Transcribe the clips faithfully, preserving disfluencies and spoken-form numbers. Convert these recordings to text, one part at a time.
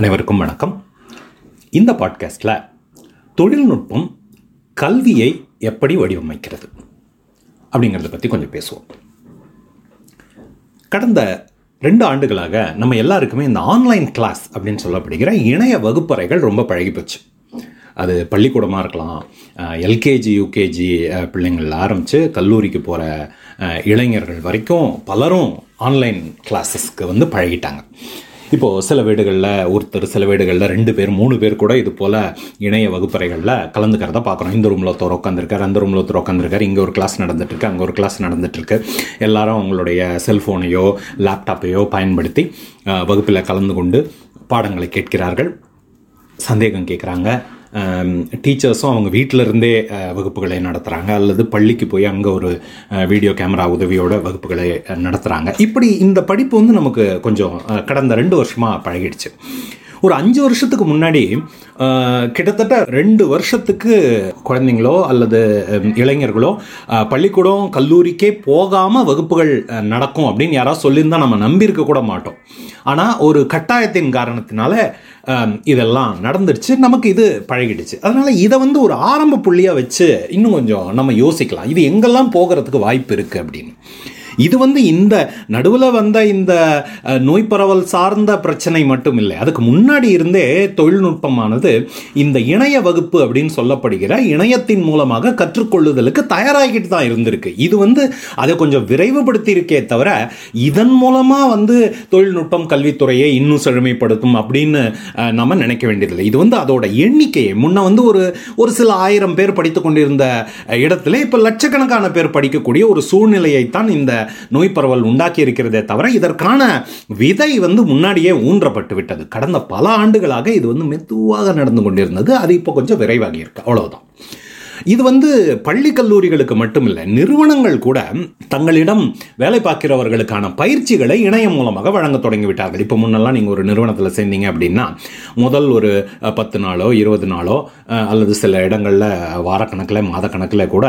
அனைவருக்கும் வணக்கம். இந்த பாட்காஸ்டில் தொழில்நுட்பம் கல்வியை எப்படி வடிவமைக்கிறது அப்படிங்கிறத பற்றி கொஞ்சம் பேசுவோம். கடந்த ரெண்டு ஆண்டுகளாக நம்ம எல்லாருக்குமே இந்த ஆன்லைன் கிளாஸ் அப்படின்னு சொல்லப்படுகிற இணைய வகுப்பறைகள் ரொம்ப பழகி போச்சு. அது பள்ளிக்கூடமாக இருக்கலாம், எல்கேஜி யூகேஜி பிள்ளைங்கள் ஆரம்பித்து கல்லூரிக்கு போகிற இளைஞர்கள் வரைக்கும் பலரும் ஆன்லைன் கிளாஸஸ்க்கு வந்து பழகிட்டாங்க. இப்போது சில வீடுகளில் ஒருத்தர், சில வீடுகளில் ரெண்டு பேர், மூணு பேர் கூட இது போல் இணைய வகுப்பறைகளில் கலந்துக்கிறத பார்க்குறோம். இந்த ரூமில் ஒருத்தர் உட்காந்துருக்கார், அந்த ரூமில் ஒருத்தர் உட்காந்துருக்கார், இங்கே ஒரு கிளாஸ் நடந்துகிட்ருக்கு, அங்கே ஒரு கிளாஸ் நடந்துகிட்ருக்கு. எல்லாரும் அவங்களுடைய செல்ஃபோனையோ லேப்டாப்பையோ பயன்படுத்தி வகுப்பில் கலந்து கொண்டு பாடங்களை கேட்கிறார்கள், சந்தேகம் கேட்குறாங்க. டீச்சர்ஸும் அவங்க வீட்டிலருந்தே வகுப்புகளை நடத்துகிறாங்க, அல்லது பள்ளிக்கு போய் அங்கே ஒரு வீடியோ கேமரா உதவியோட வகுப்புகளை நடத்துகிறாங்க. இப்படி இந்த படிப்பு வந்து நமக்கு கொஞ்சம் கடந்த ரெண்டு வருஷமாக பழகிடுச்சு. ஒரு அஞ்சு வருஷத்துக்கு முன்னாடி கிட்டத்தட்ட ரெண்டு வருஷத்துக்கு குழந்தைங்களோ அல்லது இளைஞர்களோ பள்ளிக்கூடம் கல்லூரிக்கே போகாமல் வகுப்புகள் நடக்கும் அப்படின்னு யாராவது சொல்லியிருந்தால் நம்ம நம்பியிருக்க கூட மாட்டோம். ஆனால் ஒரு கட்டாயத்தின் காரணத்தினால இதெல்லாம் நடந்துருச்சு, நமக்கு இது பழகிடுச்சு. அதனால் இதை வந்து ஒரு ஆரம்ப புள்ளியாக வச்சு இன்னும் கொஞ்சம் நம்ம யோசிக்கலாம், இது எங்கெல்லாம் போகிறதுக்கு வாய்ப்பு இருக்குது அப்படின்னு. இது வந்து இந்த நடுவில் வந்த இந்த நோய் பரவல் சார்ந்த பிரச்சனை மட்டும் இல்லை, அதுக்கு முன்னாடி இருந்தே தொழில்நுட்பமானது இந்த இணைய வகுப்பு அப்படின்னு சொல்லப்படுகிற இணையத்தின் மூலமாக கற்றுக்கொள்ளுதலுக்கு தயாராகிட்டு தான் இருந்திருக்கு. இது வந்து அதை கொஞ்சம் விரைவுபடுத்தி இருக்கே தவிர இதன் மூலமாக வந்து தொழில்நுட்பம் கல்வித்துறையை இன்னும் செழுமைப்படுத்தும் அப்படின்னு நம்ம நினைக்க வேண்டியதில்லை. இது வந்து அதோட எண்ணிக்கையை முன்ன வந்து ஒரு ஒரு சில ஆயிரம் பேர் படித்து கொண்டிருந்த இடத்துல இப்போ லட்சக்கணக்கான பேர் படிக்கக்கூடிய ஒரு சூழ்நிலையைத்தான் இந்த நோய் பரவல் உண்டாக்கி இருக்கிறதே தவிர இதற்கான விதை வந்து முன்னாடியே ஊன்றப்பட்டு விட்டது. கடந்த பல ஆண்டுகளாக இது வந்து மெதுவாக நடந்து கொண்டிருந்தது, அது இப்போ கொஞ்சம் விரைவாகி இருக்கு, அவ்வளவுதான். இது வந்து பள்ளி கல்லூரிகளுக்கு மட்டுமில்லை, நிறுவனங்கள் கூட தங்களிடம் வேலை பார்க்கிறவர்களுக்கான பயிற்சிகளை இணையம் மூலமாக வழங்க தொடங்கிவிட்டார்கள். இப்போ முன்னெல்லாம் நீங்கள் ஒரு நிறுவனத்தில் சேர்ந்தீங்க அப்படின்னா முதல் ஒரு பத்து நாளோ இருபது நாளோ அல்லது சில இடங்களில் வாரக்கணக்கில் மாதக்கணக்கில் கூட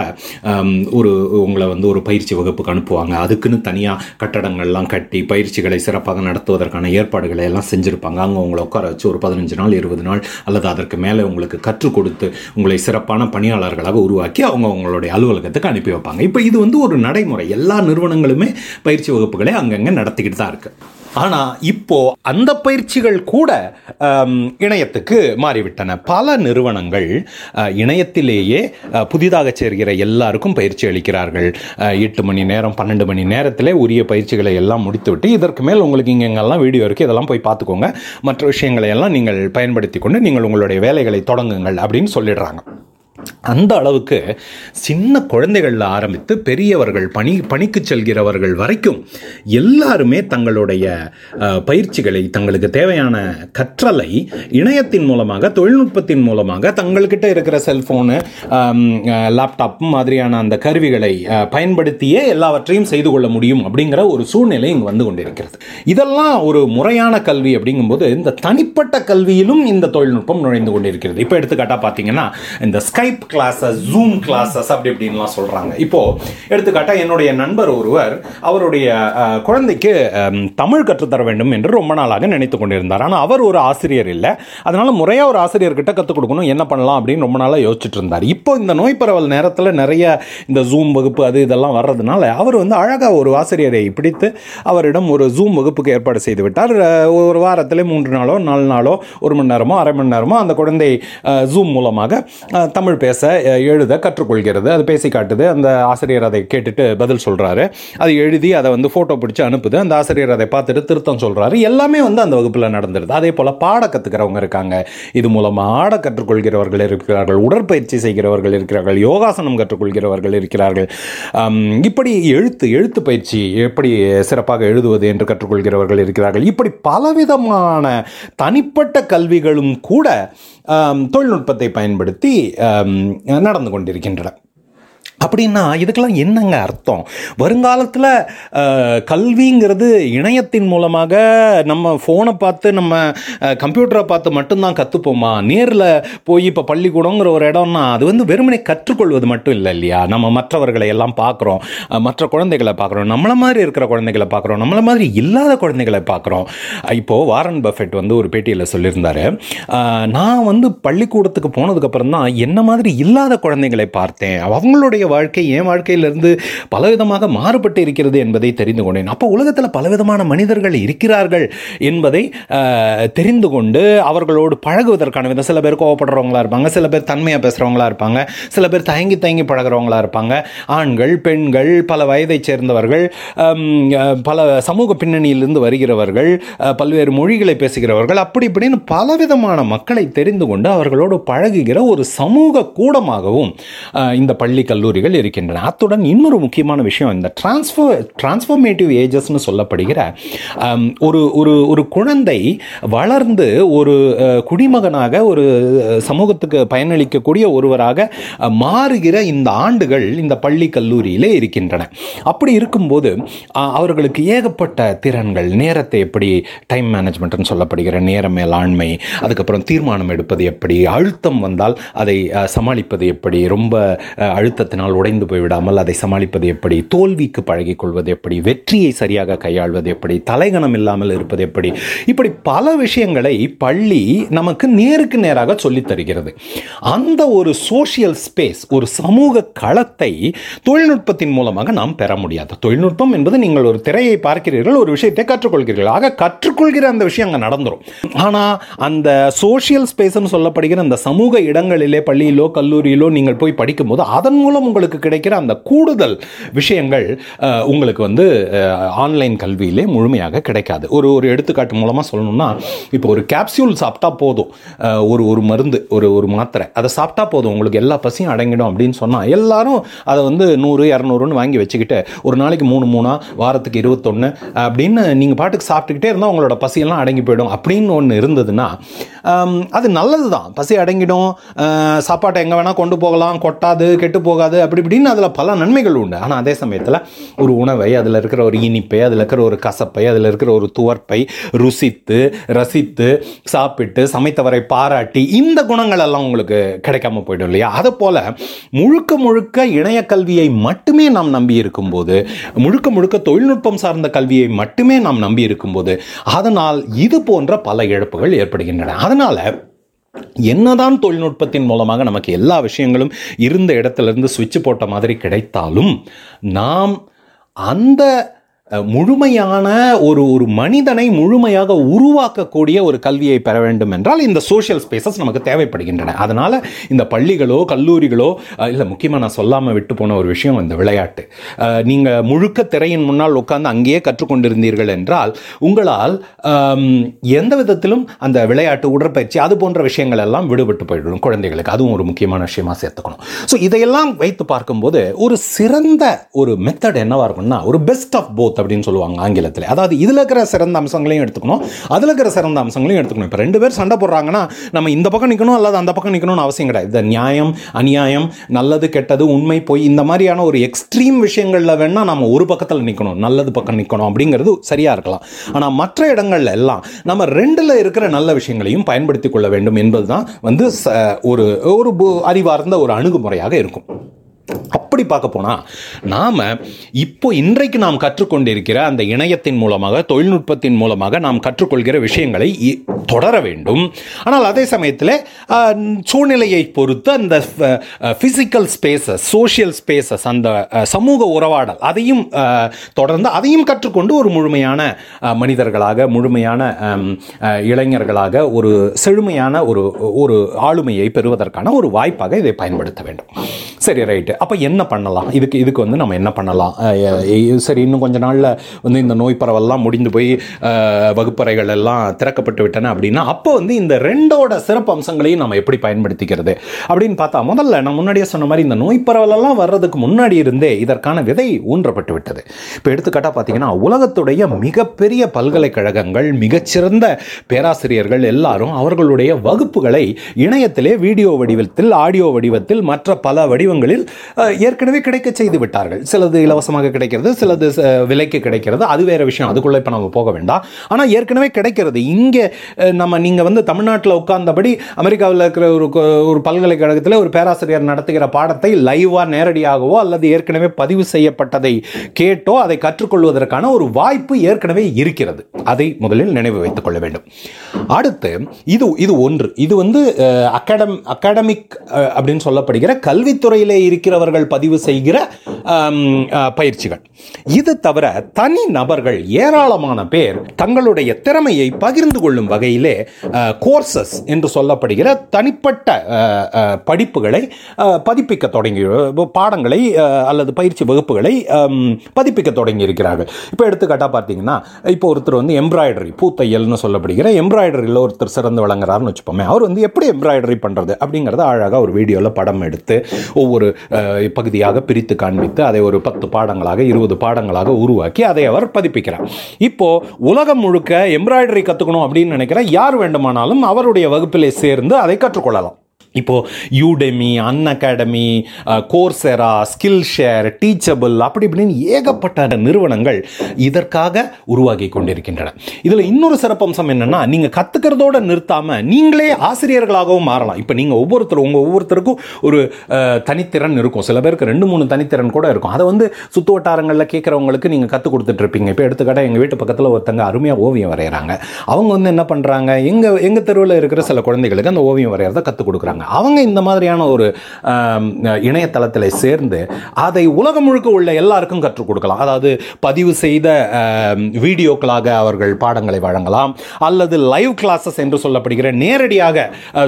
ஒரு உங்களை வந்து ஒரு பயிற்சி வகுப்புக்கு அனுப்புவாங்க. அதுக்குன்னு தனியாக கட்டடங்கள்லாம் கட்டி பயிற்சிகளை சிறப்பாக நடத்துவதற்கான ஏற்பாடுகளை எல்லாம் செஞ்சுருப்பாங்க. அங்கே உங்களை உட்கார வச்சு ஒரு பதினஞ்சு நாள் இருபது நாள் அல்லது அதற்கு மேலே உங்களுக்கு கற்றுக் கொடுத்து உங்களை சிறப்பான பணியாளர்கள் உருவாக்கி அவங்க அவங்களுடைய அலுவலகத்துக்கு அனுப்பி வைப்பாங்க. இப்போ இது வந்து ஒரு நடைமுறை, எல்லா நிறுவனங்களுமே பயிற்சி வகுப்புகளை அங்கங்கே நடத்திக்கிட்டு தான் இருக்கு. ஆனால் இப்போது அந்த பயிற்சிகள் கூட இணையத்துக்கு மாறிவிட்டன. பல நிறுவனங்கள் இணையத்திலேயே புதிதாக சேர்கிற எல்லாருக்கும் பயிற்சி அளிக்கிறார்கள். எட்டு மணி நேரம் பன்னெண்டு மணி நேரத்திலே உரிய பயிற்சிகளை எல்லாம் முடித்துவிட்டு இதற்கு மேல் உங்களுக்கு இங்கே எங்கெல்லாம் வீடியோ இருக்குது இதெல்லாம் போய் பார்த்துக்கோங்க, மற்ற விஷயங்களை எல்லாம் நீங்கள் பயன்படுத்தி கொண்டு நீங்கள் உங்களுடைய வேலைகளை தொடங்குங்கள் அப்படின்னு சொல்லிடுறாங்க. அந்த அளவுக்கு சின்ன குழந்தைகளில் ஆரம்பித்து பெரியவர்கள் பணி பணிக்கு செல்கிறவர்கள் வரைக்கும் எல்லாருமே தங்களுடைய பயிற்சிகளை, தங்களுக்கு தேவையான கற்றலை இணையத்தின் மூலமாக, தொழில்நுட்பத்தின் மூலமாக, தங்கள்கிட்ட இருக்கிற செல்ஃபோனு லேப்டாப் மாதிரியான அந்த கருவிகளை பயன்படுத்தியே எல்லாவற்றையும் செய்து கொள்ள முடியும் அப்படிங்கிற ஒரு சூழ்நிலை இங்கு வந்து கொண்டிருக்கிறது. இதெல்லாம் ஒரு முறையான கல்வி அப்படிங்கும்போது இந்த தனிப்பட்ட கல்வியிலும் இந்த தொழில்நுட்பம் நுழைந்து கொண்டிருக்கிறது. இப்போ எடுத்துக்காட்டாக பார்த்தீங்கன்னா இந்த ஸ்கை கிளாஸஸ், ஜூம் கிளாஸஸ் அப்படி இப்படின்லாம் சொல்கிறாங்க. இப்போது எடுத்துக்காட்டால் என்னுடைய நண்பர் ஒருவர் அவருடைய குழந்தைக்கு தமிழ் கற்றுத்தர வேண்டும் என்று ரொம்ப நாளாக நினைத்து கொண்டிருந்தார். ஆனால் அவர் ஒரு ஆசிரியர் இல்லை, அதனால் முறையாக ஒரு ஆசிரியர்கிட்ட கற்றுக் கொடுக்கணும், என்ன பண்ணலாம் அப்படின்னு ரொம்ப நாளாக யோசிச்சுட்டு இருந்தார். இப்போ இந்த நோய் பரவல் நேரத்தில் நிறைய இந்த ஜூம் வகுப்பு அது இதெல்லாம் வர்றதுனால அவர் வந்து அழகாக ஒரு ஆசிரியரை பிடித்து அவரிடம் ஒரு ஜூம் வகுப்புக்கு ஏற்பாடு செய்து விட்டார். ஒரு வாரத்தில் மூன்று நாளோ நாலு நாளோ ஒரு மணி நேரமோ அரை மணி நேரமோ அந்த குழந்தை ஜூம் மூலமாக தமிழ் பேச எழுத கற்றுக்கொள்கிறது. அது பேசி காட்டுது, அந்த ஆசிரியர் அதை கேட்டுட்டு பதில் சொல்கிறாரு, அது எழுதி அதை வந்து ஃபோட்டோ பிடிச்சி அனுப்புது, அந்த ஆசிரியர் அதை பார்த்துட்டு திருத்தம் சொல்கிறாரு, எல்லாமே வந்து அந்த வகுப்பில் நடந்துடுது. அதே போல் பாட கற்றுக்கிறவங்க இருக்காங்க, இது மூலமாக ஆட கற்றுக்கொள்கிறவர்கள் இருக்கிறார்கள், உடற்பயிற்சி செய்கிறவர்கள் இருக்கிறார்கள், யோகாசனம் கற்றுக்கொள்கிறவர்கள் இருக்கிறார்கள், இப்படி எழுத்து எழுத்து பயிற்சி எப்படி சிறப்பாக எழுதுவது என்று கற்றுக்கொள்கிறவர்கள் இருக்கிறார்கள். இப்படி பலவிதமான தனிப்பட்ட கல்விகளும் கூட தொழில்நுட்பத்தை பயன்படுத்தி நடந்து கொண்டிருக்கின்றன. அப்படின்னா இதுக்கெல்லாம் என்னங்க அர்த்தம்? வருங்காலத்தில் கல்விங்கிறது இணையத்தின் மூலமாக நம்ம ஃபோனை பார்த்து நம்ம கம்ப்யூட்டரை பார்த்து மட்டும்தான் கற்றுப்போமா? நேரில் போய் இப்போ பள்ளிக்கூடங்கிற ஒரு இடம்னா அது வந்து வெறுமனே கற்றுக்கொள்வது மட்டும் இல்லை இல்லையா? நம்ம மற்றவர்களை எல்லாம் பார்க்குறோம், மற்ற குழந்தைகளை பார்க்குறோம், நம்மளை மாதிரி இருக்கிற குழந்தைகளை பார்க்குறோம், நம்மளை மாதிரி இல்லாத குழந்தைகளை பார்க்குறோம். இப்போது வாரன் பஃபெட் வந்து ஒரு பேட்டியில் சொல்லியிருந்தார், நான் வந்து பள்ளிக்கூடத்துக்கு போனதுக்கப்புறம் தான் என்ன மாதிரி இல்லாத குழந்தைகளை பார்த்தேன், அவங்களுடைய வாழ்க்கை என் வாழ்க்கையிலிருந்து பலவிதமாக மாறுபட்டு இருக்கிறது என்பதை தெரிந்து கொண்டேன். அப்போ உலகத்தில் பலவிதமான மனிதர்கள் இருக்கிறார்கள் என்பதை தெரிந்து கொண்டு அவர்களோடு பழகுவதற்கான விதம், சில பேர் கோவப்படுறவங்களா இருப்பாங்க, சில பேர் தன்மையாக பேசுகிறவங்களா இருப்பாங்க, சில பேர் தயங்கி தயங்கி பழகிறவங்களா இருப்பாங்க, ஆண்கள் பெண்கள் பல வயதைச் சேர்ந்தவர்கள், பல சமூக பின்னணியிலிருந்து வருகிறவர்கள், பல்வேறு மொழிகளை பேசுகிறவர்கள், அப்படி இப்படின்னு பலவிதமான மக்களை தெரிந்து கொண்டு அவர்களோடு பழகுகிற ஒரு சமூக கூடமாகவும் இந்த பள்ளி கல்லூரி இருக்கின்றன. அத்துடன் இன்னொரு முக்கியமான விஷயம், இந்த டிரான்ஸ்ஃபர் டிரான்ஸ்ஃபர்மேட்டிவ் ஏஜஸ்ன்னு சொல்லப்படுகிற ஒரு ஒரு குழந்தை வளர்ந்து ஒரு குடிமகனாக ஒரு சமூகத்துக்கு பயனளிக்கக்கூடிய ஒருவராக மாறுகிற இந்த ஆண்டுகள் இந்த பள்ளி கல்லூரியிலே இருக்கின்றன. அப்படி இருக்கும்போது அவர்களுக்கு ஏகப்பட்ட திறன்கள், நேரத்தை எப்படி டைம் மேனேஜ்மெண்ட்னு சொல்லப்படுகிற நேர மேலாண்மை, அதுக்கப்புறம் தீர்மானம் எடுப்பது எப்படி, அழுத்தம் வந்தால் அதை சமாளிப்பது எப்படி, ரொம்ப அழுத்தத்தினால் உடைந்து போய்விடாமல் அதை சமாளிப்பது எப்படி, தோல்விக்கு பழகிக் கொள்வது எப்படி, வெற்றியை சரியாக கையாள்வது எப்படி, தலைகணம் இல்லாமல் இருப்பது எப்படி, இப்படி பல விஷயங்களை பள்ளி நமக்கு நேருக்கு நேராக சொல்லித் தருகிறது. அந்த ஒரு சோஷியல் ஸ்பேஸ், ஒரு சமூக களத்தை தொழில்நுட்பத்தின் மூலமாக நாம் பெற முடியாது. தொழில்நுட்பம் என்பது நீங்கள் ஒரு திரையை பார்க்கிறீர்கள், ஒரு விஷயத்தை கற்றுக்கொள்கிறீர்கள், ஆக கற்றுக்கொள்கிற அந்த விஷயம் அங்கே நடந்துடும். ஆனால் அந்த சோஷியல் ஸ்பேஸ்ன்னு சொல்லப்படுகிற அந்த சமூக இடங்களிலே பள்ளியிலோ கல்லூரியிலோ நீங்கள் போய் படிக்கும்போது அதன் மூலம் உங்களுக்கு கிடைக்கிற அந்த கூடுதல் விஷயங்கள் உங்களுக்கு வந்து ஆன்லைன் கல்வியிலே முழுமையாக கிடைக்காது. ஒரு ஒரு எடுத்துக்காட்டு மூலமாக சொல்லணும்னா, இப்போ ஒரு கேப்சியூல் சாப்பிட்டா போதும், ஒரு ஒரு மருந்து, ஒரு ஒரு மாத்திரை, அதை சாப்பிட்டா போதும் உங்களுக்கு எல்லா பசியும் அடங்கிடும் அப்படின்னு சொன்னால் எல்லாரும் அதை வந்து நூறு இரநூறுன்னு வாங்கி வச்சுக்கிட்டு ஒரு நாளைக்கு மூணு மூணா வாரத்துக்கு இருபத்தொன்று அப்படின்னு நீங்கள் பாட்டுக்கு சாப்பிட்டுக்கிட்டே இருந்தால் உங்களோட பசியெல்லாம் அடங்கி போயிடும் அப்படின்னு ஒன்று இருந்ததுன்னா அது நல்லது தான், பசி அடங்கிடும், சாப்பாட்டை எங்கே வேணால் கொண்டு போகலாம், கொட்டாது, கெட்டு போகாது, அப்படி இப்படின்னு அதில் பல நன்மைகள் உண்டு. ஆனால் அதே சமயத்தில் ஒரு உணவை, அதில் இருக்கிற ஒரு இனிப்பை, அதில் இருக்கிற ஒரு கசப்பை, அதில் இருக்கிற ஒரு துவர்ப்பை ருசித்து ரசித்து சாப்பிட்டு சமைத்தவரை பாராட்டி இந்த குணங்கள் எல்லாம் உங்களுக்கு கிடைக்காம போய்டும் இல்லையா? அதை போல் முழுக்க முழுக்க இணைய கல்வியை மட்டுமே நாம் நம்பி இருக்கும்போது, முழுக்க முழுக்க தொழில்நுட்பம் சார்ந்த கல்வியை மட்டுமே நாம் நம்பி இருக்கும்போது அதனால் இது போன்ற பல இழப்புகள் ஏற்படுகின்றன. அதனால் என்னதான் தொழில்நுட்பத்தின் மூலமாக நமக்கு எல்லா விஷயங்களும் இருந்த இடத்திலிருந்து சுவிட்ச் போட்ட மாதிரி கிடைத்தாலும் நாம் அந்த முழுமையான ஒரு ஒரு மனிதனை முழுமையாக உருவாக்கக்கூடிய ஒரு கல்வியை பெற வேண்டும் என்றால் இந்த சோஷியல் ஸ்பேசஸ் நமக்கு தேவைப்படுகின்றன. அதனால் இந்த பள்ளிகளோ கல்லூரிகளோ இல்லை, முக்கியமாக நான் சொல்லாமல் விட்டு போன ஒரு விஷயம், இந்த விளையாட்டு. நீங்கள் முழுக்க திரையின் முன்னால் உட்கார்ந்து அங்கேயே கற்றுக்கொண்டிருந்தீர்கள் என்றால் உங்களால் எந்த விதத்திலும் அந்த விளையாட்டு, உடற்பயிற்சி, அது போன்ற விஷயங்கள் எல்லாம் விடுபட்டு போயிடும் குழந்தைகளுக்கு. அதுவும் ஒரு முக்கியமான விஷயமாக சேர்த்துக்கணும். ஸோ இதையெல்லாம் வைத்து பார்க்கும்போது ஒரு சிறந்த ஒரு மெத்தட் என்னவாக இருக்குன்னா, ஒரு பெஸ்ட் ஆஃப் போத் அப்படின்னு சொல்லுவாங்க ஆங்கிலத்தில். அதாவது இதில் இருக்கிற சிறந்த அம்சங்களையும் எடுத்துக்கணும், அதில் இருக்கிற சிறந்த அம்சங்களையும் எடுத்துக்கணும். இப்போ ரெண்டு பேர் சண்டை போடுறாங்கன்னா நம்ம இந்த பக்கம் நிற்கணும் அல்லது அந்த பக்கம் நிற்கணும்னு அவசியம் கிடையாது. இந்த நியாயம் அநியாயம், நல்லது கெட்டது, உண்மை பொய், இந்த மாதிரியான ஒரு எக்ஸ்ட்ரீம் விஷயங்களில் வேணால் நம்ம ஒரு பக்கத்தில் நிற்கணும், நல்லது பக்கம் நிற்கணும் அப்படிங்கிறது சரியாக இருக்கலாம். ஆனால் மற்ற இடங்கள்ல எல்லாம் நம்ம ரெண்டில் இருக்கிற நல்ல விஷயங்களையும் பயன்படுத்தி கொள்ள வேண்டும் என்பது தான் வந்து ஒரு ஒரு அறிவார்ந்த ஒரு அணுகுமுறையாக இருக்கும். அப்படி பார்க்க போனால் நாம் இப்போ இன்றைக்கு நாம் கற்றுக்கொண்டிருக்கிற அந்த இணையத்தின் மூலமாக, தொழில்நுட்பத்தின் மூலமாக நாம் கற்றுக்கொள்கிற விஷயங்களை தொடர வேண்டும். ஆனால் அதே சமயத்தில் சூழ்நிலையை பொறுத்து அந்த ஃபிசிக்கல் ஸ்பேசஸ், சோஷியல் ஸ்பேசஸ், அந்த சமூக உறவாடல் அதையும் தொடர்ந்து அதையும் கற்றுக்கொண்டு ஒரு முழுமையான மனிதர்களாக, முழுமையான இளைஞர்களாக, ஒரு செழுமையான ஒரு ஒரு ஆளுமையை பெறுவதற்கான ஒரு வாய்ப்பாக இதை பயன்படுத்த வேண்டும். சரி, ரைட்டு. அப்போ என்ன பண்ணலாம்? இதுக்கு இதுக்கு வந்து நம்ம என்ன பண்ணலாம்? சரி, இன்னும் கொஞ்ச நாளில் வந்து இந்த நோய் பரவல்லாம் முடிந்து போய் வகுப்பறைகள் எல்லாம் திறக்கப்பட்டு விட்டன அப்படின்னா அப்போ வந்து இந்த ரெண்டோட சிறப்பு அம்சங்களையும் நம்ம எப்படி பயன்படுத்திக்கிறது அப்படின்னு பார்த்தா, முதல்ல நான் முன்னாடியே சொன்ன மாதிரி இந்த நோய் பரவலெல்லாம் வர்றதுக்கு முன்னாடி இருந்தே இதற்கான விதை ஊன்றப்பட்டு விட்டது. இப்போ எடுத்துக்காட்டாக பார்த்தீங்கன்னா, உலகத்துடைய மிகப்பெரிய பல்கலைக்கழகங்கள், மிகச்சிறந்த பேராசிரியர்கள் எல்லாரும் அவர்களுடைய வகுப்புகளை இணையத்திலே வீடியோ வடிவத்தில், ஆடியோ வடிவத்தில், மற்ற பல வடிவங்களில் ஏற்கனவே கிடைக்க செய்து விட்டார்கள். சிலது இலவசமாக கிடைக்கிறது, சிலது விலைக்கு கிடைக்கிறது, அது வேறு விஷயம். அதுக்குள்ளே இப்போ நம்ம போக வேண்டாம். ஆனால் ஏற்கனவே கிடைக்கிறது. இங்கே நம்ம நீங்கள் வந்து தமிழ்நாட்டில் உட்கார்ந்தபடி அமெரிக்காவில் இருக்கிற ஒரு ஒரு பல்கலைக்கழகத்தில் ஒரு பேராசிரியர் நடத்துகிற பாடத்தை லைவாக நேரடியாகவோ அல்லது ஏற்கனவே பதிவு செய்யப்பட்டதை கேட்டோ அதை கற்றுக்கொள்வதற்கான ஒரு வாய்ப்பு ஏற்கனவே இருக்கிறது. அதை முதலில் நினைவு வைத்துக் கொள்ள வேண்டும். அடுத்து இது இது ஒன்று. இது வந்து அகாடம் அகாடமிக் அப்படின்னு சொல்லப்படுகிற கல்வித்துறையிலே இருக்கிறவர்கள் பதிவு செய்கிற பயிற்சிகள். இது தவிர தனி நபர்கள் ஏராளமான பேர் தங்களுடைய திறமையை பகிர்ந்து கொள்ளும் வகையிலே கோர்சஸ் என்று சொல்லப்படுகிற தனிப்பட்ட படிப்புகளை பதிப்பிக்க தொடங்கி, பாடங்களை அல்லது பயிற்சி வகுப்புகளை பதிப்பிக்க தொடங்கி இருக்கிறார்கள். இப்போ எடுத்துக்காட்டாக பார்த்தீங்கன்னா, இப்போ ஒருத்தர் வந்து எம்ப்ராய்டரி, பூத்தையல்னு சொல்லப்படுகிற எம்ப்ராய்டரியில் ஒருத்தர் சிறந்து விளங்குறாருன்னு வச்சுப்போமே. அவர் வந்து எப்படி எம்ப்ராய்டரி பண்ணுறது அப்படிங்கிறத அழகாக ஒரு வீடியோவில் படம் எடுத்து ஒவ்வொரு பகுதியாக பிரித்து காண்பித்து அதை ஒரு பத்து பாடங்களாக இருபது பாடங்களாக உருவாக்கி அதை அவர் பதிப்பிக்கிறார். இப்போது உலகம் முழுக்க எம்ப்ராய்டரி கற்றுக்கணும் அப்படின்னு நினைக்கிற யார் வேண்டுமானாலும் அவருடைய வகுப்பிலே சேர்ந்து அதை கற்றுக்கொள்ளலாம். இப்போது Udemy, Unacademy, Coursera, Skillshare, Teachable, அப்படி இப்படின்னு ஏகப்பட்ட நிறுவனங்கள் இதற்காக உருவாகி கொண்டிருக்கின்றன. இதில் இன்னொரு சிறப்பம்சம் என்னென்னா, நீங்கள் கற்றுக்கிறதோடு நிறுத்தாமல் நீங்களே ஆசிரியர்களாகவும் மாறலாம். இப்போ நீங்கள் ஒவ்வொருத்தரும் உங்கள் ஒவ்வொருத்தருக்கும் ஒரு தனித்திறன் இருக்கும். சில பேருக்கு ரெண்டு மூணு தனித்திறன் கூட இருக்கும். அதை வந்து சுற்று வட்டாரங்களில் கேட்குறவங்களுக்கு நீங்கள் கற்றுக் கொடுத்துட்ருப்பீங்க. இப்போ எடுத்துக்காட்டால் எங்கள் வீட்டு பக்கத்தில் ஒருத்தங்க அருமையாக ஓவியம் வரைகிறாங்க. அவங்க வந்து என்ன பண்ணுறாங்க, எங்கள் எங்கள் தெருவில் இருக்கிற சில குழந்தைகளுக்கு அந்த ஓவியம் வரைகிறத கற்றுக் கொடுக்குறாங்க. அவங்க இந்த மாதிரியான ஒரு இணையதளத்தில் சேர்ந்து அதை உலகம் முழுக்க உள்ள எல்லாருக்கும் கற்றுக் கொடுக்கலாம். அதாவது பதிவு செய்த வீடியோக்களாக அவர்கள் பாடங்களை வழங்கலாம், அல்லது லைவ் கிளாஸஸ் என்று சொல்லப்படுகிற நேரடியாக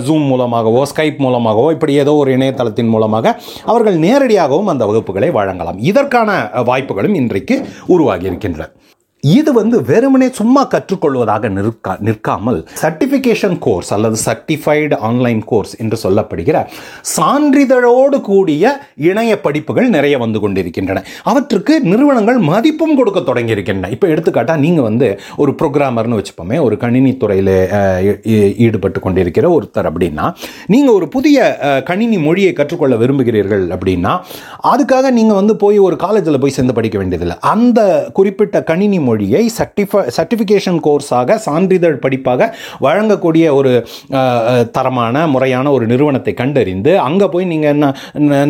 ஜூம் மூலமாகவோ ஸ்கைப் மூலமாகவோ இப்படி ஏதோ ஒரு இணையதளத்தின் மூலமாக அவர்கள் நேரடியாகவும் அந்த வகுப்புகளை வழங்கலாம். இதற்கான வாய்ப்புகளும் இன்றைக்கு உருவாகி இருக்கின்றன. இது வந்து வெறுமனே சும்மா கற்றுக்கொள்வதாக நிற்கா நிற்காமல் சர்டிஃபிகேஷன் கோர்ஸ் அல்லது சர்டிஃபைடு ஆன்லைன் கோர்ஸ் என்று சொல்லப்படுகிற சான்றிதழோடு கூடிய இணைய படிப்புகள் நிறைய வந்து கொண்டிருக்கின்றன. அவற்றுக்கு நிறுவனங்கள் மதிப்பும் கொடுக்க தொடங்கியிருக்கின்றன. இப்போ எடுத்துக்காட்டால் நீங்கள் வந்து ஒரு ப்ரோக்ராமர்னு வச்சுப்போமே, ஒரு கணினி துறையில் ஈடுபட்டு கொண்டிருக்கிற ஒருத்தர் அப்படின்னா, நீங்கள் ஒரு புதிய கணினி மொழியை கற்றுக்கொள்ள விரும்புகிறீர்கள் அப்படின்னா, அதுக்காக நீங்கள் வந்து போய் ஒரு காலேஜில் போய் சேர்ந்து படிக்க வேண்டியதில்லை. அந்த குறிப்பிட்ட கணினி மொழியை சர்டிஃபை சர்டிஃபிகேஷன் கோர்ஸாக சான்றிதழ் படிப்பாக வழங்கக்கூடிய ஒரு தரமான முறையான ஒரு நிறுவனத்தை கண்டறிந்து அங்கே போய் நீங்கள் என்ன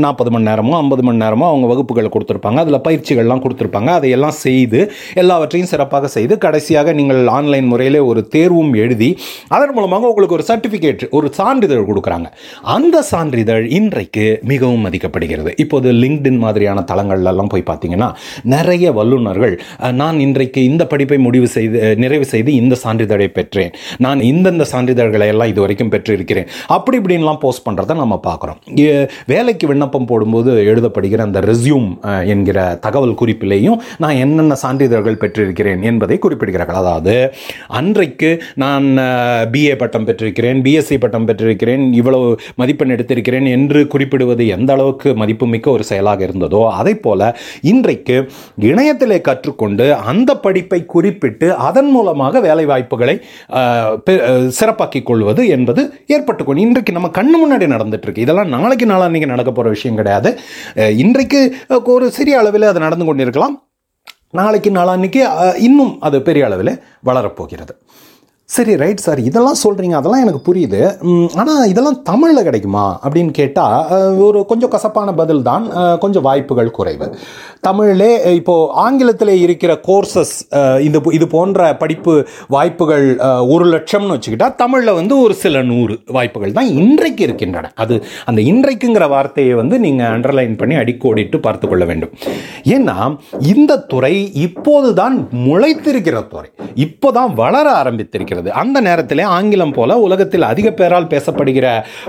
நாற்பது மணி நேரமோ ஐம்பது மணி நேரமோ அவங்க வகுப்புகள் கொடுத்துருப்பாங்க, அதில் பயிற்சிகள்லாம் கொடுத்துருப்பாங்க. அதையெல்லாம் செய்து எல்லாவற்றையும் சிறப்பாக செய்து கடைசியாக நீங்கள் ஆன்லைன் முறையிலே ஒரு தேர்வும் எழுதி அதன் மூலமாக உங்களுக்கு ஒரு சர்டிஃபிகேட், ஒரு சான்றிதழ் கொடுக்குறாங்க. அந்த சான்றிதழ் இன்றைக்கு மிகவும் மதிக்கப்படுகிறது. இப்போது லிங்க்டின் மாதிரியான தளங்கள்லாம் போய் பார்த்தீங்கன்னா நிறைய வல்லுநர்கள், நான் இன்றைக்கு இந்த படிப்பை முடிவு செய்து நிறைவு செய்து இந்த சான்றிதழை பெற்றேன், நான் இந்தந்த சான்றிதழ்களை எல்லாம் இது வரைக்கும் பெற்றிருக்கிறேன், அப்படி இப்படின்லாம் போஸ்ட் பண்ணுறதை நம்ம பார்க்குறோம். வேலைக்கு விண்ணப்பம் போடும்போது எழுதப்படுகிற அந்த ரெஸ்யூம் என்கிற தகவல் குறிப்பிலேயும் நான் என்னென்ன சான்றிதழ்கள் பெற்றிருக்கிறேன் என்பதை குறிப்பிடுகிறார்கள். அதாவது அன்றைக்கு நான் பிஏ பட்டம் பெற்றிருக்கிறேன், பிஎஸ்சி பட்டம் பெற்றிருக்கிறேன், இவ்வளவு மதிப்பெண் எடுத்திருக்கிறேன் என்று குறிப்பிடுவது எந்த அளவுக்கு மதிப்புமிக்க ஒரு செயலாக இருந்ததோ, அதே போல இன்றைக்கு இணையத்திலே கற்றுக்கொண்டு அந்த படிப்பை குறிப்பிட்டு அதன் மூலமாக வேலை வாய்ப்புகளை சிறப்பாக்கிக் கொள்வது என்பது ஏற்பட்டு கொண்டு இன்றைக்கு நம்ம கண்ணு முன்னாடி நடந்துட்டு இருக்கு. இதெல்லாம் நாளைக்கு நாளான்னைக்கு நடக்க போகிற விஷயம் கிடையாது. இன்றைக்கு ஒரு சிறிய அளவில் அது நடந்து கொண்டிருக்கலாம், நாளைக்கு நாளான்னைக்கு இன்னும் அது பெரிய அளவில் வளரப்போகிறது. சரி, ரைட் சார், இதெல்லாம் சொல்கிறீங்க, அதெல்லாம் எனக்கு புரியுது, ஆனால் இதெல்லாம் தமிழில் கிடைக்குமா அப்படின்னு கேட்டால் ஒரு கொஞ்சம் கசப்பான பதில் தான். கொஞ்சம் வாய்ப்புகள் குறைவு. தமிழிலே இப்போது ஆங்கிலத்தில் இருக்கிற கோர்சஸ் இது இது போன்ற படிப்பு வாய்ப்புகள் ஒரு லட்சம்னு வச்சுக்கிட்டால் தமிழில் வந்து ஒரு சில நூறு வாய்ப்புகள் தான் இன்றைக்கு இருக்கின்றன. அது அந்த இன்றைக்குங்கிற வார்த்தையை வந்து நீங்கள் அண்டர்லைன் பண்ணி அடிக்கோடிட்டு பார்த்து கொள்ள வேண்டும். ஏன்னா இந்த துறை இப்போது தான் முளைத்திருக்கிற துறை, இப்போ தான் வளர ஆரம்பித்திருக்கிறது. அந்த நேரத்திலே ஆங்கிலம் போல உலகத்தில் அதிக பேரால் பேசப்படுகிற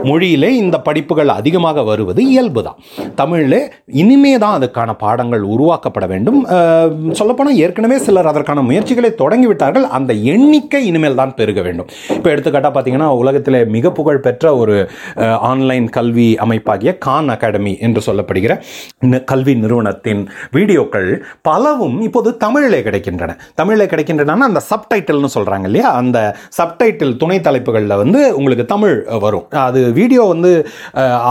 மொழியிலே இந்த படிப்புகள் அதிகமாக வருவது இயல்புதான். தமிழிலே இனிமே தான் அதற்கான பாடங்கள் உருவாக்கப்பட வேண்டும். சொல்லப்போனால் ஏற்கனவே சிலர் அதற்கான முயற்சிகளை தொடங்கிவிட்டார்கள். அந்த எண்ணிக்கை இனிமேல் தான் பெருக வேண்டும். இப்போ எடுத்துக்காட்டாக பார்த்தீங்கன்னா, உலகத்தில் மிக புகழ் பெற்ற ஒரு ஆன்லைன் கல்வி அமைப்பாகிய கான் அகாடமி என்று சொல்லப்படுகிற கல்வி நிறுவனத்தின் வீடியோக்கள் பலவும் இப்போது தமிழிலே கிடைக்கின்றன. தமிழிலே கிடைக்கின்றன அந்த சப்டைட்டில்னு சொல்கிறாங்க இல்லையா, அந்த சப்டைட்டில் துணை தலைப்புகளில் வந்து உங்களுக்கு தமிழ் வரும். அது வீடியோ வந்து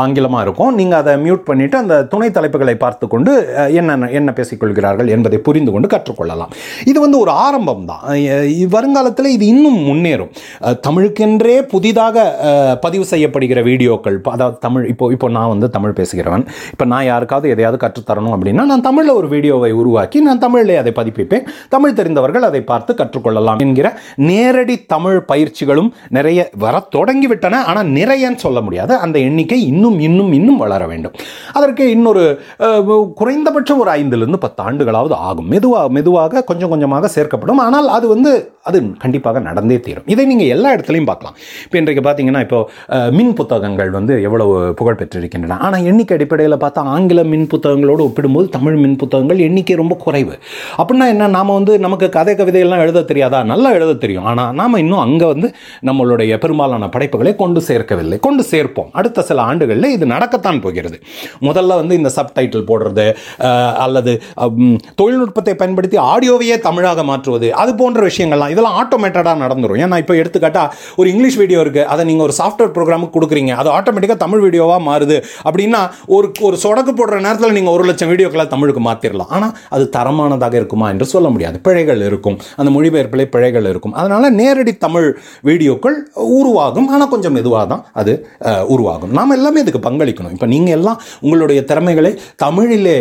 ஆங்கிலமாக இருக்கும். நீங்கள் அதை மியூட் பண்ணிவிட்டு அந்த துணை தலைப்புகளை பார்த்து கொண்டு என்ன என்ன பேசிக்கொள்கிறார்கள் என்பதை புரிந்து கொண்டு கற்றுக்கொள்ளலாம். இது வந்து ஒரு ஆரம்பம் தான். வருங்காலத்தில் இது இன்னும் முன்னேறும். தமிழுக்கென்றே புதிதாக பதிவு செய்யப்படுகிற வீடியோக்கள், அதாவது தமிழ் இப்போ இப்போ நான் வந்து தமிழ் பேசுகிறவன், இப்போ நான் யாருக்காவது எதையாவது கற்றுத்தரணும் அப்படின்னா நான் தமிழில் ஒரு வீடியோவை உருவாக்கி நான் தமிழிலே அதை பதிப்பிப்பேன். தமிழ் தெரிந்தவர்கள் அதை பார்த்து கற்றுக்கொள்ளலாம் என்கிற நேரடி தமிழ் பயிற்சிகளும் நிறைய வர தொடங்கிவிட்டன. ஆனால் நிறையன்னு சொல்ல முடியாது. அந்த எண்ணிக்கை இன்னும் இன்னும் இன்னும் வளர வேண்டும். அதற்கு இன்னொரு குறைந்தபட்சம் ஒரு ஐந்துலேருந்து பத்து ஆண்டுகளாவது ஆகும். மெதுவாக மெதுவாக கொஞ்சம் கொஞ்சமாக சேர்க்கப்படும். ஆனால் அது வந்து அது கண்டிப்பாக நடந்தே தீரும். இதை நீங்கள் எல்லா இடத்துலையும் பார்க்கலாம். இப்போ இன்றைக்கு பார்த்தீங்கன்னா இப்போ மின் புத்தகங்கள் வந்து எவ்வளவு புகழ் பெற்றிருக்கின்றன. ஆனால் எண்ணிக்கை அடிப்படையில் பார்த்தா ஆங்கில மின் புத்தகங்களோடு ஒப்பிடும்போது தமிழ் மின் புத்தகங்கள் எண்ணிக்கை ரொம்ப குறைவு. அப்படின்னா என்ன, நாம் வந்து நமக்கு கதை கவிதையெல்லாம் எழுத தெரியாதா? நல்லா எழுத தெரியும். ஆனால் நாம் இன்னும் அங்கே வந்து நம்மளுடைய பெரும்பாலான படைப்புகளை கொண்டு சேர்க்கவில்லை. கொண்டு சேர்ப்போம். அடுத்த சில ஆண்டுகளில் இது நடக்கத்தான் போகிறது. முதல்ல வந்து இந்த சப்டைட்டில் போடுறது அல்லது தொழில்நுட்பத்தை பயன்படுத்தி ஆடியோவையே தமிழாக மாற்றுவது, அது போன்ற விஷயங்கள்லாம் இதெல்லாம் ஆட்டோமேட்டடாக நடந்துடும். ஏன்னா இப்போ எடுத்துக்காட்டால் ஒரு இங்கிலீஷ் வீடியோ இருக்குது, அதை நீங்கள் ஒரு சாஃப்ட்வேர் ப்ரோக்ராமுக்கு கொடுக்குறீங்க, அது ஆட்டோமேட்டிக்காக தமிழ் வீடியோவாக மாறுது. அப்படின்னா ஒரு ஒரு சொடக்கு போடுற நேரத்தில் நீங்கள் ஒரு லட்சம் வீடியோக்களை தமிழுக்கு மாற்றிடலாம். ஆனால் அது தரமானதாக இருக்குமா என்று சொல்ல முடியாது. பிழைகள் இருக்கும், அந்த மொழிபெயர்ப்பிலே பிழைகள் இருக்கும். அதனால் நேரடி தமிழ் வீடியோக்கள் உருவாகும். ஆனால் கொஞ்சம் மெதுவாக தான் அது உருவாகும். நாம் எல்லாமே இதுக்கு பங்களிக்கணும். இப்போ நீங்கள் எல்லாம் உங்களுடைய திறமைகளை தமிழிலே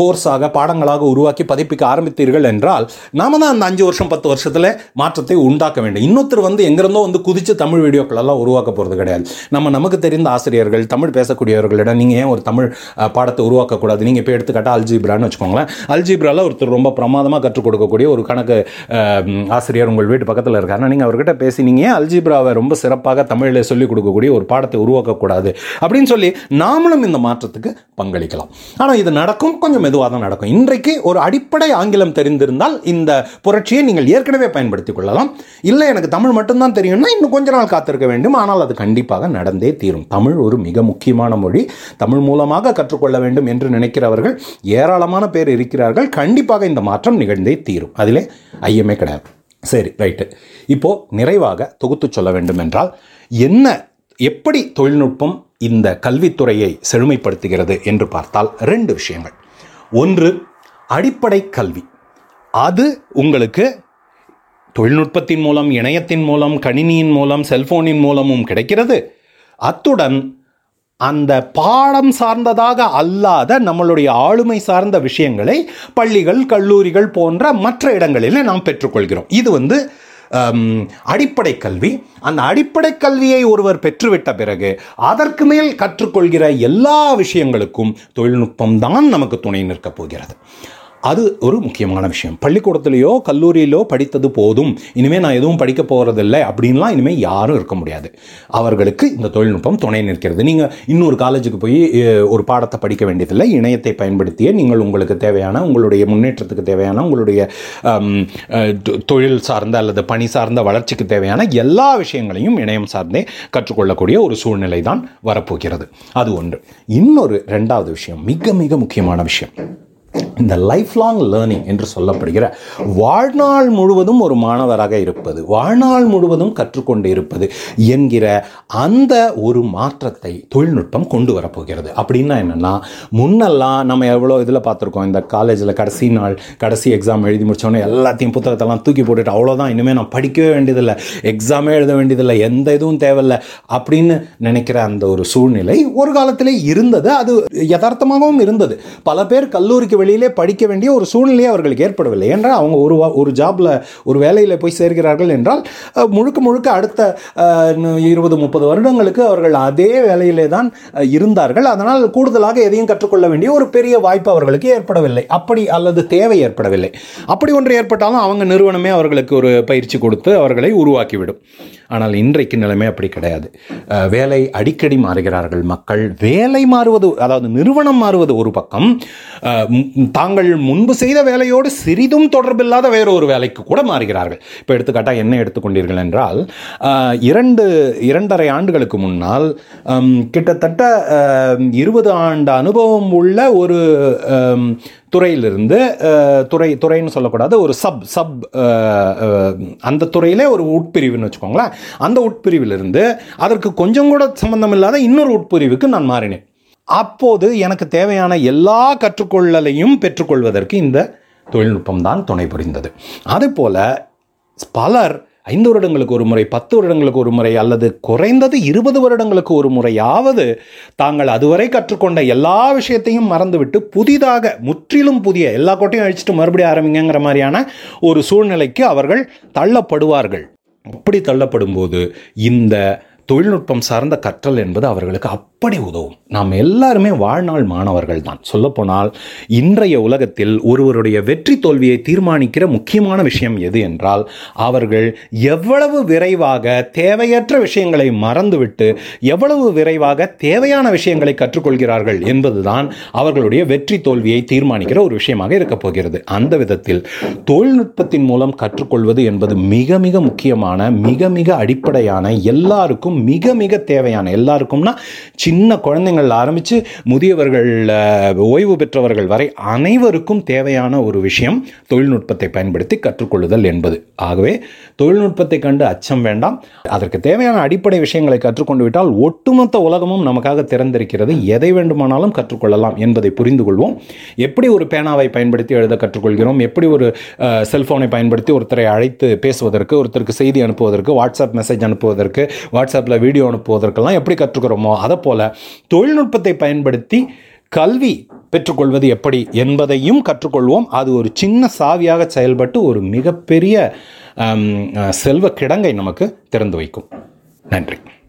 கோர்ஸாக பாடங்களாக உருவாக்கி பதிப்பிக்க ஆரம்பித்தீர்கள் என்றால் நாம தான் அந்த அஞ்சு வருஷம் பத்து வருஷத்தில் மாற்றத்தை உண்டாக்க வேண்டும். இன்னொருத்தர் வந்து எங்கிருந்தோ வந்து குதித்து தமிழ் வீடியோக்கள் எல்லாம் உருவாக்க போகிறது கிடையாது. நம்ம நமக்கு தெரிந்த ஆசிரியர்கள், தமிழ் பேசக்கூடியவர்களிடம் நீங்கள் ஏன் ஒரு தமிழ் பாடத்தை உருவாக்கக்கூடாது? நீங்கள் இப்போ எடுத்துக்காட்டால் அல்ஜிப்ரான்னு வச்சுக்கோங்களேன். அல்ஜிப்ராவில் ஒருத்தர் ரொம்ப பிரமாதமாக கற்றுக் கொடுக்கக்கூடிய ஒரு கணக்கு ஆசிரியர் உங்கள் வீட்டு பக்கத்தில் இருக்காருன்னா நீங்கள் அவர்கிட்ட பேசி நீங்கள் ஏன் அல்ஜிப்ராவை ரொம்ப சிறப்பாக தமிழில் சொல்லிக் கொடுக்கக்கூடிய ஒரு பாடத்தை உருவாக்கக்கூடாது அப்படின்னு சொல்லி நாமளும் இந்த மாற்றத்துக்கு பங்களிக்கலாம். ஆனால் இது நடக்கும், கொஞ்சம் மெதுவாக தான் நடக்கும். இன்றைக்கு ஒரு அடிப்படை ஆங்கிலம் தெரிந்திருந்தால் இந்த புரட்சியை நீங்கள் ஏற்கனவே பயன்படுத்திக் கொள்ளலாம். இல்லை எனக்கு தமிழ் மட்டும்தான் தெரியும்னா இன்னும் கொஞ்ச நாள் காத்திருக்க வேண்டும். ஆனால் அது கண்டிப்பாக நடந்தே தீரும். தமிழ் ஒரு மிக முக்கியமான மொழி. தமிழ் மூலமாக கற்றுக்கொள்ள வேண்டும் என்று நினைக்கிறவர்கள் ஏராளமான பேர் இருக்கிறார்கள். கண்டிப்பாக இந்த மாற்றம் நிகழ்ந்தே தீரும். அதிலே ஐயமே கிடையாது. சரி, ரைட்டு. இப்போது நிறைவாக தொகுத்து சொல்ல வேண்டும் என்றால் என்ன, எப்படி தொழில்நுட்பம் இந்த கல்வித்துறையை செழுமைப்படுத்துகிறது என்று பார்த்தால் ரெண்டு விஷயங்கள். ஒன்று, அடிப்படை கல்வி. அது உங்களுக்கு தொழில்நுட்பத்தின் மூலம், இணையத்தின் மூலம், கணினியின் மூலம், செல்போனின் மூலமும் கிடைக்கிறது. அத்துடன் அந்த பாடம் சார்ந்ததாக அல்லாத நம்மளுடைய ஆளுமை சார்ந்த விஷயங்களை பள்ளிகள், கல்லூரிகள் போன்ற மற்ற இடங்களில் நாம் பெற்றுக்கொள்கிறோம். இது வந்து அடிப்படை கல்வி. அந்த அடிப்படை கல்வியை ஒருவர் பெற்றுவிட்ட பிறகு அதற்கு மேல் கற்றுக்கொள்கிற எல்லா விஷயங்களுக்கும் தொழில்நுட்பம்தான் நமக்கு துணை நிற்கப் போகிறது. அது ஒரு முக்கியமான விஷயம். பள்ளிக்கூடத்திலேயோ கல்லூரியிலோ படித்தது போதும், இனிமேல் நான் எதுவும் படிக்க போகிறதில்லை அப்படின்லாம் இனிமேல் யாரும் இருக்க முடியாது. அவர்களுக்கு இந்த தொழில்நுட்பம் துணை நிற்கிறது. நீங்கள் இன்னொரு காலேஜுக்கு போய் ஒரு பாடத்தை படிக்க வேண்டியதில்லை. இணையத்தை பயன்படுத்தியே நீங்கள் உங்களுக்கு தேவையான, உங்களுடைய முன்னேற்றத்துக்கு தேவையான, உங்களுடைய தொழில் சார்ந்த அல்லது பணி சார்ந்த வளர்ச்சிக்கு தேவையான எல்லா விஷயங்களையும் இணையம் சார்ந்தே கற்றுக்கொள்ளக்கூடிய ஒரு சூழ்நிலை தான் வரப்போகிறது. அது ஒன்று. இன்னொரு ரெண்டாவது விஷயம், மிக மிக முக்கியமான விஷயம், இந்த லைஃப் லாங் லேர்னிங் என்று சொல்லப்படுகிற வாழ்நாள் முழுவதும் ஒரு மாணவராக இருப்பது, வாழ்நாள் முழுவதும் கற்றுக்கொண்டு இருப்பது என்கிற அந்த ஒரு மாற்றத்தை தொழில்நுட்பம் கொண்டு வரப்போகிறது. அப்படின்னா என்னென்னா, முன்னெல்லாம் நம்ம எவ்வளோ இதில் பார்த்துருக்கோம், இந்த காலேஜில் கடைசி நாள் கடைசி எக்ஸாம் எழுதி முடித்தோன்னே எல்லாத்தையும் புத்தகத்தெல்லாம் தூக்கி போட்டுட்டு அவ்வளோதான், இனிமேல் நான் படிக்கவே வேண்டியதில்லை, எக்ஸாமே எழுத வேண்டியதில்லை, எந்த இதுவும் தேவையில்லை அப்படின்னு நினைக்கிற அந்த ஒரு சூழ்நிலை ஒரு காலத்திலே இருந்தது. அது யதார்த்தமாகவும் இருந்தது. பல பேர் கல்லூரிக்கு வெளியிலே படிக்க வேண்டிய ஒரு சூழ்நிலையே அவர்களுக்கு ஏற்படவில்லை. என்றால் அவங்க ஒரு ஒரு ஜாபில், ஒரு வேலையில் போய் சேர்கிறார்கள் என்றால் முழுக்க முழுக்க அடுத்த இருபது முப்பது வருடங்களுக்கு அவர்கள் அதே வேலையிலே தான் இருந்தார்கள். அதனால் கூடுதலாக எதையும் கற்றுக்கொள்ள வேண்டிய ஒரு பெரிய வாய்ப்பு அவர்களுக்கு ஏற்படவில்லை, அப்படி அல்லது தேவை ஏற்படவில்லை. அப்படி ஒன்று ஏற்பட்டாலும் அவங்க நிறுவனமே அவர்களுக்கு ஒரு பயிற்சி கொடுத்து அவர்களை உருவாக்கிவிடும். ஆனால் இன்றைக்கு நிலைமை அப்படி கிடையாது. வேலை அடிக்கடி மாறுகிறார்கள் மக்கள். வேலை மாறுவது, அதாவது நிறுவனம் மாறுவது ஒரு பக்கம், தாங்கள் முன்பு செய்த வேலையோடு சிறிதும் தொடர்பில்லாத வேறொரு வேலைக்கு கூட மாறுகிறார்கள். இப்போ எடுத்துக்காட்டாக என்ன எடுத்துக்கொண்டீர்கள் என்றால், இரண்டு இரண்டரை ஆண்டுகளுக்கு முன்னால் கிட்டத்தட்ட இருபது ஆண்டு அனுபவம் உள்ள ஒரு துறையிலிருந்து துறை துறைன்னு சொல்லக்கூடாது ஒரு சப் சப் அந்த துறையிலே ஒரு உட்பிரிவுன்னு வச்சுக்கோங்களேன். அந்த உட்பிரிவிலிருந்து அதற்கு கொஞ்சம் கூட சம்பந்தம் இல்லாத இன்னொரு உட்பிரிவுக்கு நான் மாறினேன். அப்போது எனக்கு தேவையான எல்லா கற்றுக்கொள்ளலையும் பெற்றுக்கொள்வதற்கு இந்த தொழில்நுட்பம் தான் துணை புரிந்தது. அதுபோல் பலர் ஐந்து வருடங்களுக்கு ஒரு முறை, பத்து வருடங்களுக்கு ஒரு முறை, அல்லது குறைந்தது இருபது வருடங்களுக்கு ஒரு முறையாவது தாங்கள் அதுவரை கற்றுக்கொண்ட எல்லா விஷயத்தையும் மறந்துவிட்டு புதிதாக முற்றிலும் புதிய எல்லா கோட்டையும் அழிச்சிட்டு மறுபடியும் ஆரம்பிங்கிற மாதிரியான ஒரு சூழ்நிலைக்கு அவர்கள் தள்ளப்படுவார்கள். அப்படி தள்ளப்படும் போது இந்த தொழில்நுட்பம் சார்ந்த கற்றல் என்பது அவர்களுக்கு அப்படி உதவும். நாம் எல்லாருமே வாழ்நாள் மாணவர்கள் தான். சொல்லப்போனால் இன்றைய உலகத்தில் ஒருவருடைய வெற்றி தோல்வியை தீர்மானிக்கிற முக்கியமான விஷயம் எது என்றால், அவர்கள் எவ்வளவு விரைவாக தேவையற்ற விஷயங்களை மறந்துவிட்டு எவ்வளவு விரைவாக தேவையான விஷயங்களை கற்றுக்கொள்கிறார்கள் என்பதுதான் அவர்களுடைய வெற்றி தோல்வியை தீர்மானிக்கிற ஒரு விஷயமாக இருக்கப் போகிறது. அந்த விதத்தில் தொழில்நுட்பத்தின் மூலம் கற்றுக்கொள்வது என்பது மிக மிக முக்கியமான, மிக மிக அடிப்படையான, எல்லாருக்கும் மிக மிக தேவையான, எல்லாருக்கும்னா சின்ன குழந்தைகள் ஆரம்பித்து முதியவர்கள், ஓய்வு பெற்றவர்கள் வரை அனைவருக்கும் தேவையான ஒரு விஷயம் தொழில்நுட்பத்தை பயன்படுத்தி கற்றுக்கொள்ளுதல் என்பது. ஆகவே தொழில்நுட்பத்தை கண்டு அச்சம் வேண்டாம். அதற்கு தேவையான அடிப்படை விஷயங்களை கற்றுக்கொண்டு விட்டால் ஒட்டுமொத்த உலகமும் நமக்காக திறந்திருக்கிறது. எதை வேண்டுமானாலும் கற்றுக்கொள்ளலாம் என்பதை புரிந்து கொள்வோம். எப்படி ஒரு பேனாவை பயன்படுத்தி எழுத கற்றுக்கொள்கிறோம், எப்படி ஒரு செல்போனை பயன்படுத்தி ஒருத்தரை அழைத்து பேசுவதற்கு, ஒருத்தருக்கு செய்தி அனுப்புவதற்கு, வாட்ஸ்அப் மெசேஜ் அனுப்புவதற்கு, வாட்ஸ்அப்பில் வீடியோ அனுப்புவதற்கெல்லாம் எப்படி கற்றுக்கிறோமோ அதை போல தொழில்நுட்பத்தை பயன்படுத்தி கல்வி பெற்றுக்கொள்வது எப்படி என்பதையும் கற்றுக்கொள்வோம். அது ஒரு சின்ன சாவியாக செயல்பட்டு ஒரு மிகப்பெரிய செல்வ கிடங்கை நமக்கு திறந்து வைக்கும். நன்றி.